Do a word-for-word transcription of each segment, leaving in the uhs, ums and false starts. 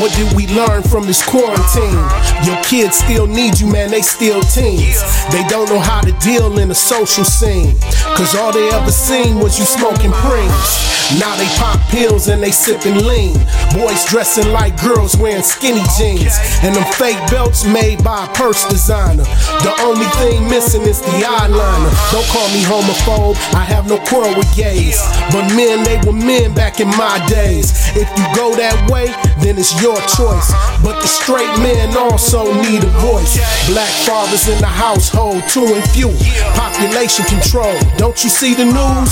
What did we learn from this quarantine? Your kids still need you, man, they still teens. They don't know how to deal in a social scene, cause all they ever seen was you smoking preens. Now they pop pills and they sippin' lean. Boys dressing like girls wearing skinny jeans, and them fake belts made by a purse designer. The only thing missing is the eyeliner. Don't call me homophobe, I have no quarrel with gays, but men, they were men back in my days. If you go that way, then it's your choice, but the straight men also need a voice. Black fathers in the household, too and few. Population control, don't you see the news?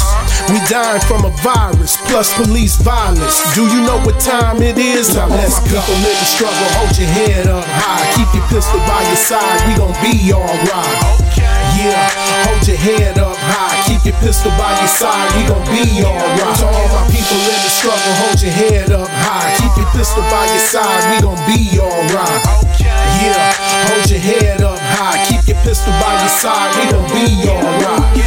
We dying from a virus plus police violence. Do you know what time it is? Now let's go. People live the struggle, hold your head up high. Keep your pistol by your side, we gon' be alright. Yeah, hold your head up high. Keep your pistol by your side, we gon' be alright. So all my people in the struggle, hold your head up high. Keep your pistol by your side, we gon' be alright. Yeah, hold your head up high. Keep your pistol by your side, we gon' be alright.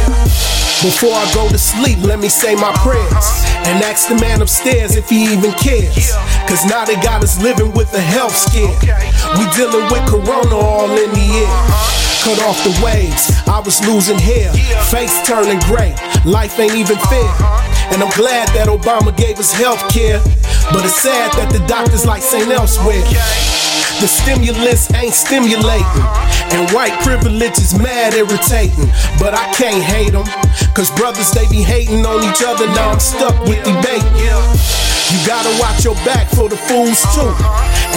Before I go to sleep, let me say my prayers and ask the man upstairs if he even cares, cause now they got us living with a health scare. We dealing with corona all in the air. Cut off the waves, I was losing hair, face turning gray, life ain't even fair. And I'm glad that Obama gave us health care, but it's sad that the doctors like Saint Elsewhere. The stimulus ain't stimulating, and white privilege is mad irritating. But I can't hate them, cause brothers they be hating on each other. Now I'm stuck with debating. You gotta watch your back for the fools too,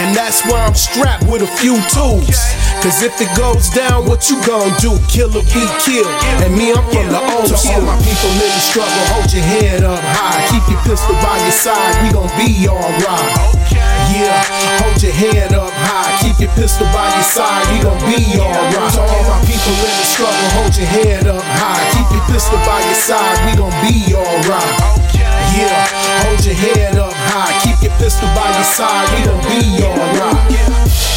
and that's why I'm strapped with a few tools. Cause if it goes down, what you gon' do? Kill or be killed, and me, I'm from the old school. So all my people in the struggle, hold your head up high. Keep your pistol by your side, we gon' be alright. Yeah, hold your head up high. Keep your pistol by your side, we gon' be alright. So all my people in the struggle, hold your head up high. Keep your pistol by your side, we gon' be alright. Yeah, hold your head up high. Keep your pistol by your side, we gon' be alright.